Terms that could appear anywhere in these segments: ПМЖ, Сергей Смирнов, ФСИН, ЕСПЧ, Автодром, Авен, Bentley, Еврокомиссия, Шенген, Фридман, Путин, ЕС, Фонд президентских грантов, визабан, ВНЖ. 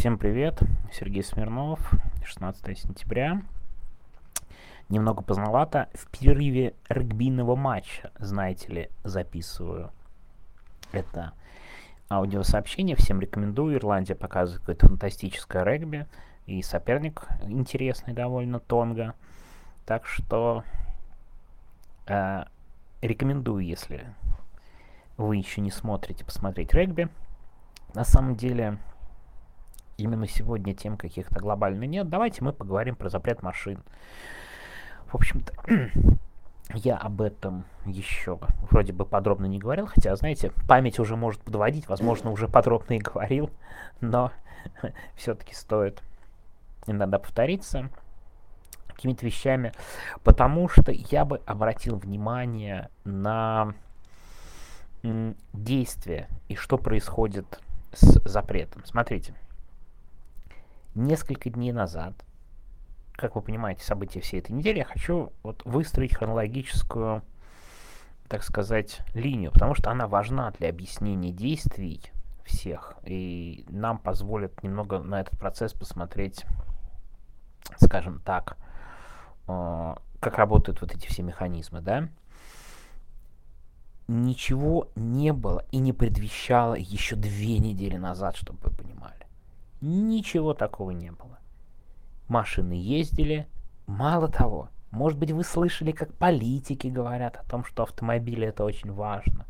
Всем привет, Сергей Смирнов, 16 сентября. Немного поздновато, в перерыве регбийного матча, знаете ли, записываю это аудиосообщение. Всем рекомендую, Ирландия показывает какое-то фантастическое регби, и соперник интересный довольно, Тонга. Так что рекомендую, если вы еще не смотрите, посмотреть регби. На самом деле, именно сегодня тем каких-то глобально нет. Давайте мы поговорим про запрет машин. В общем-то, я об этом еще вроде бы подробно не говорил, хотя, знаете, память уже может подводить, возможно, уже подробно и говорил, но все-таки стоит иногда повториться какими-то вещами, потому что я бы обратил внимание на действия и что происходит с запретом. Смотрите. Несколько дней назад, как вы понимаете, события всей этой недели, я хочу выстроить хронологическую, так сказать, линию, потому что она важна для объяснения действий всех, и нам позволит немного на этот процесс посмотреть, скажем так, как работают вот эти все механизмы, да? Ничего не было и не предвещало еще 2 недели назад, чтобы вы понимали. Ничего такого не было. Машины ездили. Мало того, может быть, вы слышали, как политики говорят о том, что автомобили это очень важно,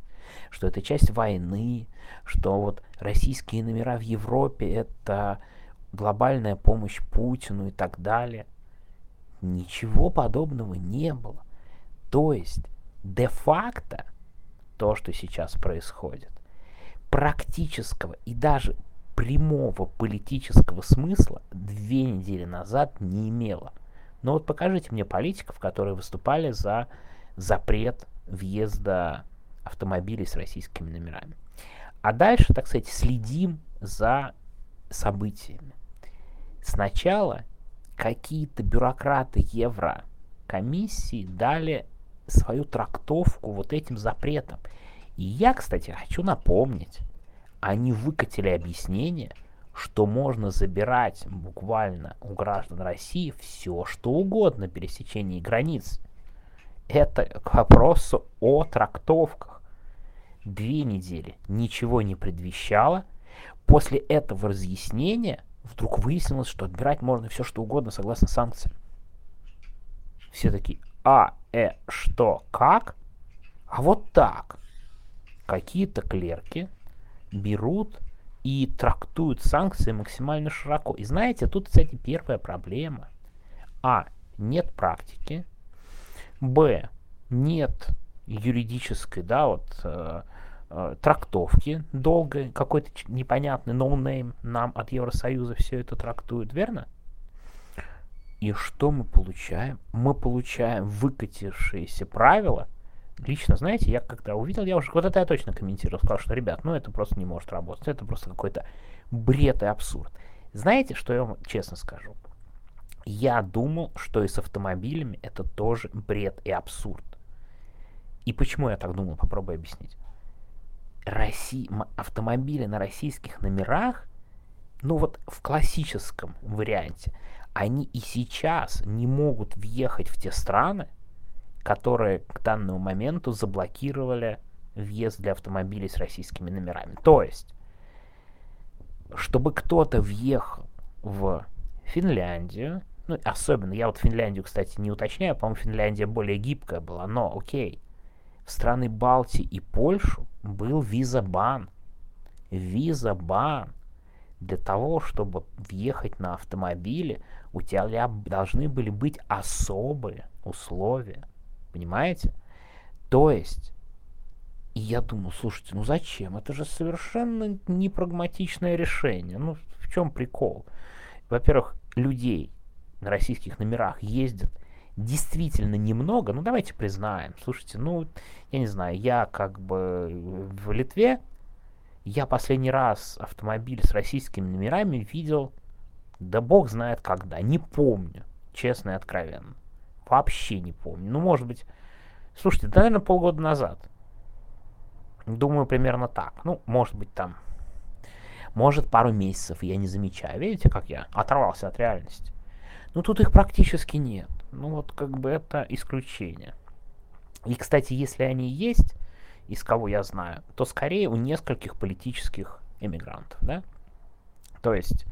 что это часть войны, что российские номера в Европе это глобальная помощь Путину и так далее. Ничего подобного не было. То есть, де-факто, то, что сейчас происходит, практического и даже прямого политического смысла 2 недели назад не имело. Но покажите мне политиков, которые выступали за запрет въезда автомобилей с российскими номерами. А дальше, так сказать, следим за событиями. Сначала какие-то бюрократы Еврокомиссии дали свою трактовку этим запретам. И я, кстати, хочу напомнить, они выкатили объяснение, что можно забирать буквально у граждан России все, что угодно в пересечении границ. Это к вопросу о трактовках. 2 недели ничего не предвещало. После этого разъяснения вдруг выяснилось, что отбирать можно все, что угодно, согласно санкциям. Все такие, что, как? А вот так. Какие-то клерки берут и трактуют санкции максимально широко. И знаете, тут, кстати, первая проблема. Нет практики. Нет юридической, трактовки долгой, какой-то непонятный ноунейм нам от Евросоюза все это трактует, верно? И что мы получаем? Мы получаем выкатившиеся правила. Лично, знаете, я когда увидел, я уже это я точно комментировал, сказал, что, ребят, это просто не может работать, это просто какой-то бред и абсурд. Знаете, что я вам честно скажу? Я думал, что и с автомобилями это тоже бред и абсурд. И почему я так думал, попробую объяснить. Автомобили на российских номерах, в классическом варианте, они и сейчас не могут въехать в те страны, которые к данному моменту заблокировали въезд для автомобилей с российскими номерами. То есть, чтобы кто-то въехал в Финляндию, особенно, я Финляндию, кстати, не уточняю, по-моему, Финляндия более гибкая была, но окей, в страны Балтии и Польшу был визабан. Визабан. Для того, чтобы въехать на автомобиле, у тебя должны были быть особые условия. Понимаете? То есть, и я думал, слушайте, зачем? Это же совершенно непрагматичное решение. В чем прикол? Во-первых, людей на российских номерах ездят действительно немного. Давайте признаем. Слушайте, я не знаю, я в Литве, я последний раз автомобиль с российскими номерами видел, да бог знает когда, не помню, честно и откровенно. Вообще не помню. Может быть, слушайте, наверное, полгода назад. Думаю, примерно так. Может быть, там может, пару месяцев, и я не замечаю. Видите, как я оторвался от реальности? Ну, тут их практически нет. Ну, вот как бы это исключение. И, кстати, если они есть, из кого я знаю, то скорее у нескольких политических эмигрантов, да? То есть,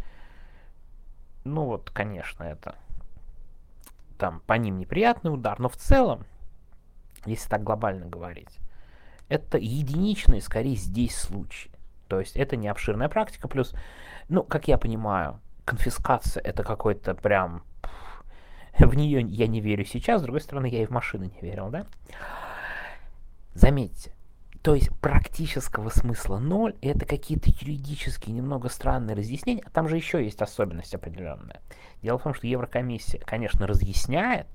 ну вот, конечно, это там по ним неприятный удар, но в целом, если так глобально говорить, это единичные, скорее, здесь случаи. То есть это не обширная практика, плюс, ну, как я понимаю, конфискация — это какой-то прям... В нее я не верю сейчас, с другой стороны, я и в машины не верил, да? Заметьте, то есть практического смысла ноль, это какие-то юридические немного странные разъяснения, а там же еще есть особенность определенная. Дело в том, что Еврокомиссия, конечно, разъясняет,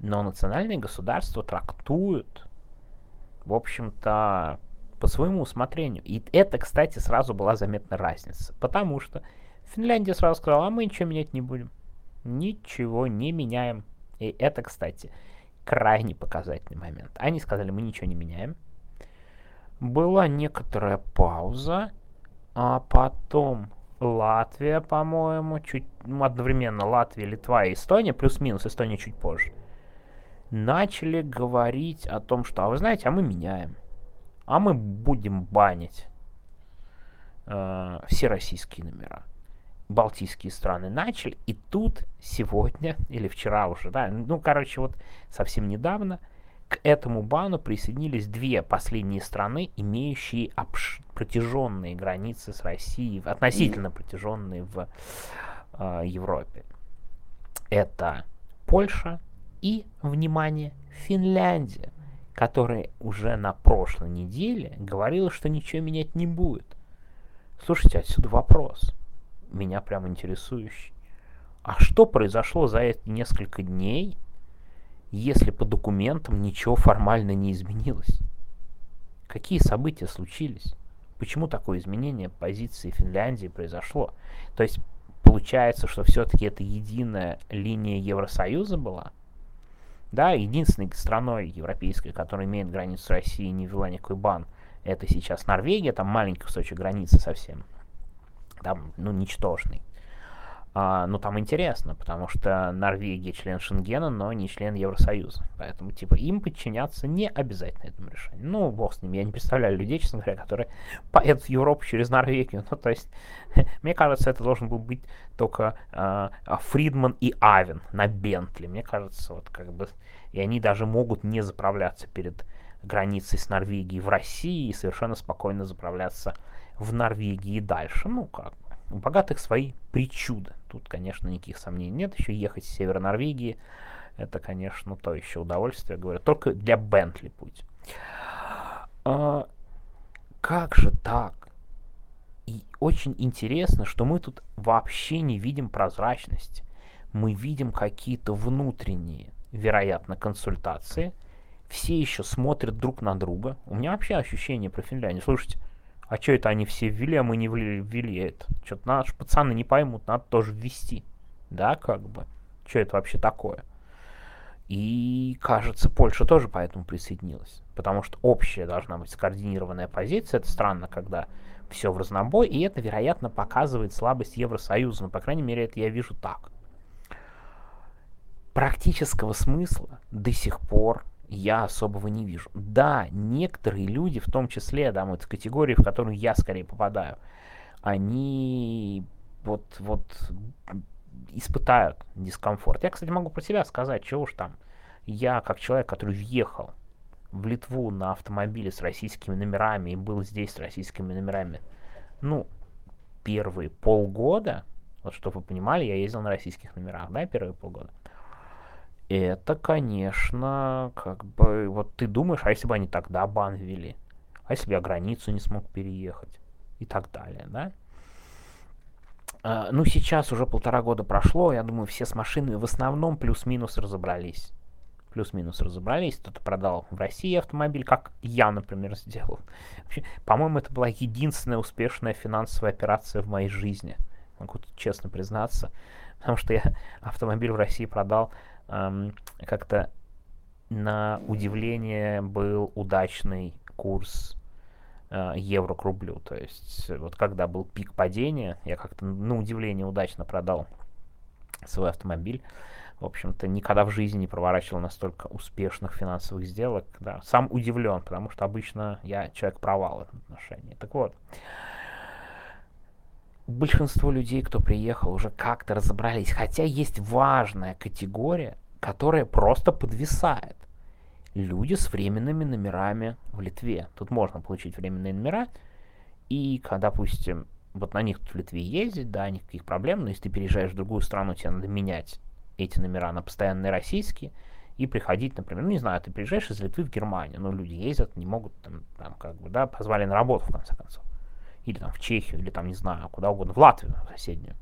но национальные государства трактуют, в общем-то, по своему усмотрению. И это, кстати, сразу была заметна разница, потому что Финляндия сразу сказала, а мы ничего менять не будем. Ничего не меняем. И это, кстати, крайне показательный момент. Они сказали, мы ничего не меняем. Была некоторая пауза, а потом Латвия, по-моему, одновременно Латвия, Литва и Эстония, плюс-минус, Эстония чуть позже, начали говорить о том, что, а вы знаете, а мы меняем. А мы будем банить все российские номера. Балтийские страны начали, и тут сегодня, или вчера уже, да, ну, короче, вот совсем недавно к этому бану присоединились две последние страны, имеющие протяженные границы с Россией, относительно протяженные в Европе. Это Польша и, внимание, Финляндия, которая уже на прошлой неделе говорила, что ничего менять не будет. Слушайте, отсюда вопрос. Меня прям интересующий. А что произошло за эти несколько дней, если по документам ничего формально не изменилось? Какие события случились? Почему такое изменение позиции Финляндии произошло? То есть получается, что все-таки это единая линия Евросоюза была? Да, единственной страной европейской, которая имеет границу с Россией, не ввела никакой бан, это сейчас Норвегия, там маленький кусочек границы совсем. Там, ну, ничтожный. Но там интересно, потому что Норвегия член Шенгена, но не член Евросоюза. Поэтому, типа, им подчиняться не обязательно этому решению. Ну, бог с ним, я не представляю людей, честно говоря, которые поедут в Европу через Норвегию. Ну, то есть, мне кажется, это должен был быть только Фридман и Авен на Bentley. Мне кажется, вот как бы, и они даже могут не заправляться перед границей с Норвегией в России и совершенно спокойно заправляться в Норвегии и дальше. Ну, как бы. У богатых свои причуды. Тут, конечно, никаких сомнений нет. Еще ехать с севера Норвегии, это, конечно, то еще удовольствие, говорю. Только для Bentley путь. Как же так? И очень интересно, что мы тут вообще не видим прозрачности. Мы видим какие-то внутренние, вероятно, консультации. Все еще смотрят друг на друга. У меня вообще ощущение про Финляндию. Слушайте, а что это они все ввели, а мы не ввели это? Что-то наши пацаны не поймут, надо тоже ввести. Да, как бы. Что это вообще такое? И, кажется, Польша тоже поэтому присоединилась. Потому что общая должна быть скоординированная позиция. Это странно, когда все в разнобой. И это, вероятно, показывает слабость Евросоюза. Ну, по крайней мере, это я вижу так. Практического смысла до сих пор я особого не вижу. Да, некоторые люди, в том числе, да, вот категории, в которую я скорее попадаю, они вот испытают дискомфорт. Я, кстати, могу про себя сказать, чего уж там. Я, как человек, который въехал в Литву на автомобиле с российскими номерами и был здесь с российскими номерами, ну, первые полгода, вот чтобы вы понимали, я ездил на российских номерах, да, первые полгода. Это, конечно, как бы, вот ты думаешь, а если бы они тогда бан ввели? А если бы я границу не смог переехать? И так далее, да? Ну, сейчас уже 1,5 года прошло, я думаю, все с машинами в основном плюс-минус разобрались. Плюс-минус разобрались, кто-то продал в России автомобиль, как я, например, сделал. Вообще, по-моему, это была единственная успешная финансовая операция в моей жизни. Могу честно признаться, потому что я автомобиль в России продал... Как-то на удивление был удачный курс евро к рублю. То есть вот когда был пик падения, я как-то на удивление удачно продал свой автомобиль. В общем-то, никогда в жизни не проворачивал настолько успешных финансовых сделок. Да. Сам удивлен, потому что обычно я человек-провал в этом отношении. Так вот, большинство людей, кто приехал, уже как-то разобрались. Хотя есть важная категория, которая просто подвисает. Люди с временными номерами в Литве. Тут можно получить временные номера. И, допустим, вот на них тут в Литве ездить, да, никаких проблем. Но если ты переезжаешь в другую страну, тебе надо менять эти номера на постоянные российские, и приходить, например, ну, не знаю, ты приезжаешь из Литвы в Германию, но люди ездят, не могут, там как бы, да, позвали на работу, в конце концов, или там в Чехию, или там, не знаю, куда угодно, в Латвию, в соседнюю.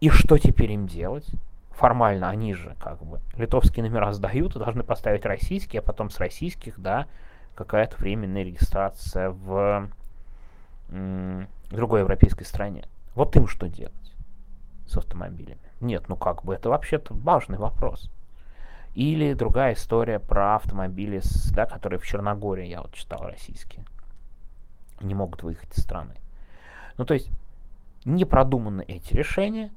И что теперь им делать? Формально они же, как бы, литовские номера сдают и должны поставить российские, а потом с российских, да, какая-то временная регистрация в другой европейской стране. Вот им что делать с автомобилями? Нет, ну как бы это вообще-то важный вопрос. Или другая история про автомобили, да, которые в Черногории, я вот читал, российские, не могут выехать из страны. Ну то есть не продуманы эти решения,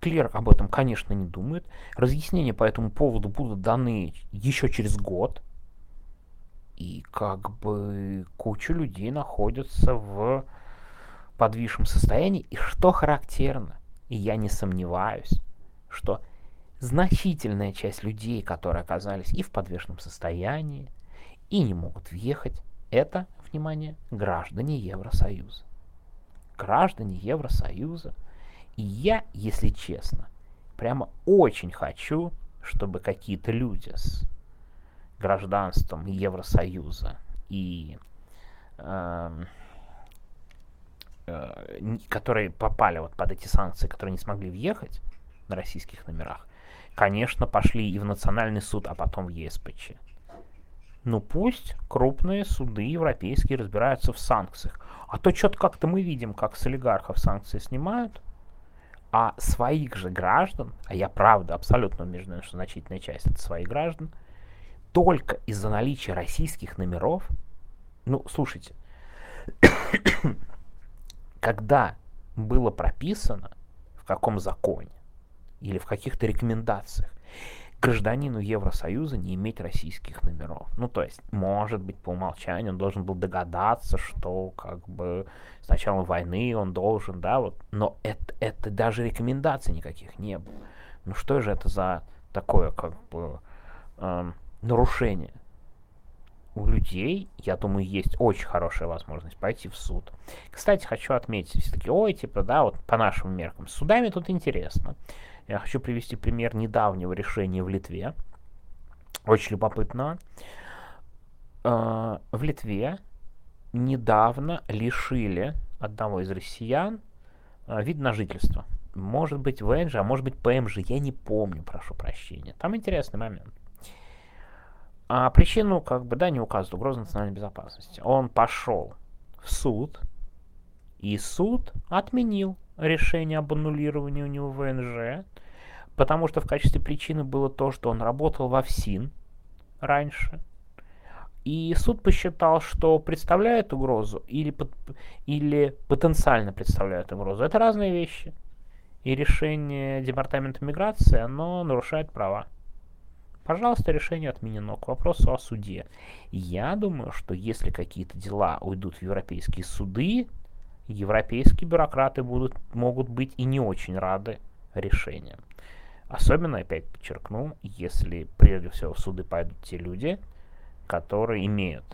клерк об этом, конечно, не думает, разъяснения по этому поводу будут даны еще через год, и как бы куча людей находится в подвижном состоянии, и что характерно, и я не сомневаюсь, что значительная часть людей, которые оказались и в подвешенном состоянии, и не могут въехать, это, внимание, граждане Евросоюза. Граждане Евросоюза. И я, если честно, прямо очень хочу, чтобы какие-то люди с гражданством Евросоюза и которые попали вот под эти санкции, которые не смогли въехать на российских номерах, конечно, пошли и в национальный суд, а потом в ЕСПЧ. Ну пусть крупные суды европейские разбираются в санкциях. А то что-то как-то мы видим, как с олигархов санкции снимают, а своих же граждан, а я правда абсолютно убежден, что значительная часть это своих граждан, только из-за наличия российских номеров. Ну, слушайте, когда было прописано, в каком законе или в каких-то рекомендациях гражданину Евросоюза не иметь российских номеров. Ну, то есть, может быть, по умолчанию он должен был догадаться, что как бы с начала войны он должен, да, вот, но это даже рекомендаций никаких не было. Ну, что же это за такое, как бы, нарушение? У людей, я думаю, есть очень хорошая возможность пойти в суд. Кстати, хочу отметить, все таки, ой, типа, да, вот по нашим меркам. С судами тут интересно. Я хочу привести пример недавнего решения в Литве. Очень любопытно. В Литве недавно лишили одного из россиян вид на жительство. Может быть, ВНЖ, а может быть, ПМЖ. Я не помню, прошу прощения. Там интересный момент. А причину, как бы, да, не указывает угроза национальной безопасности. Он пошел в суд, и суд отменил решение об аннулировании у него ВНЖ, потому что в качестве причины было то, что он работал во ФСИН раньше, и суд посчитал, что представляет угрозу или потенциально представляет угрозу. Это разные вещи. И решение Департамента миграции, оно нарушает права. Пожалуйста, решение отменено. К вопросу о суде. Я думаю, что если какие-то дела уйдут в европейские суды, европейские бюрократы могут быть и не очень рады решениям. Особенно, опять подчеркну, если прежде всего в суды пойдут те люди, которые имеют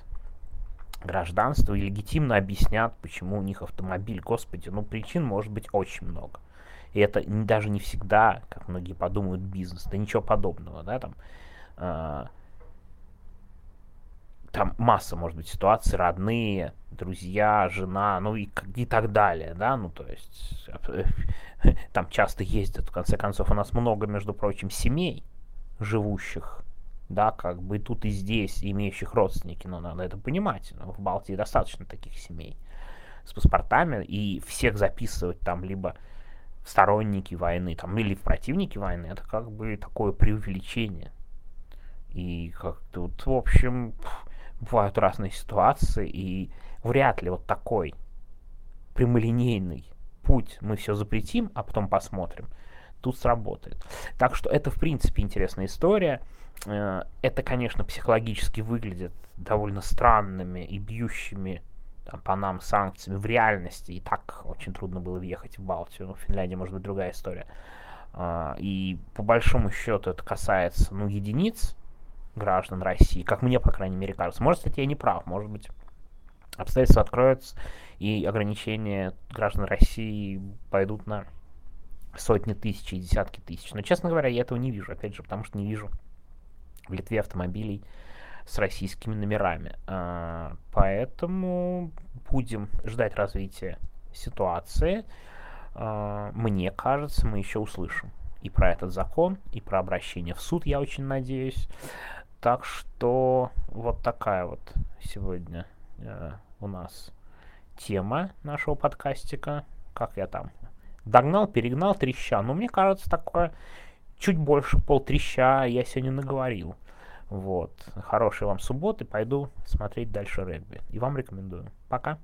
гражданство и легитимно объяснят, почему у них автомобиль. Господи, ну причин может быть очень много. И это даже не всегда, как многие подумают, бизнес. Да ничего подобного, да, там масса, может быть, ситуаций, родные, друзья, жена, ну и так далее, да, ну то есть там часто ездят, в конце концов, у нас много, между прочим, семей живущих, да, как бы и тут, и здесь, имеющих родственники, но надо это понимать, в Балтии достаточно таких семей с паспортами, и всех записывать там либо сторонники войны там или противники войны, это как бы такое преувеличение. И как тут, в общем, бывают разные ситуации, и вряд ли вот такой прямолинейный путь «мы все запретим, а потом посмотрим» тут сработает. Так что это, в принципе, интересная история. Это, конечно, психологически выглядит довольно странными и бьющими там по нам санкциями в реальности. И так очень трудно было въехать в Балтию. Ну, в Финляндии, может быть, другая история. И по большому счету это касается, ну, единиц граждан России, как мне, по крайней мере, кажется. Может, кстати, я не прав, может быть, обстоятельства откроются, и ограничения граждан России пойдут на сотни тысяч и десятки тысяч. Но, честно говоря, я этого не вижу, опять же, потому что не вижу в Литве автомобилей с российскими номерами. Поэтому будем ждать развития ситуации. Мне кажется, мы еще услышим и про этот закон, и про обращение в суд, я очень надеюсь. Так что вот такая вот сегодня у нас тема нашего подкастика. Как я там догнал, перегнал треща. Но мне кажется, такое чуть больше полтреща я сегодня наговорил. Вот. Хорошей вам субботы. Пойду смотреть дальше регби. И вам рекомендую. Пока.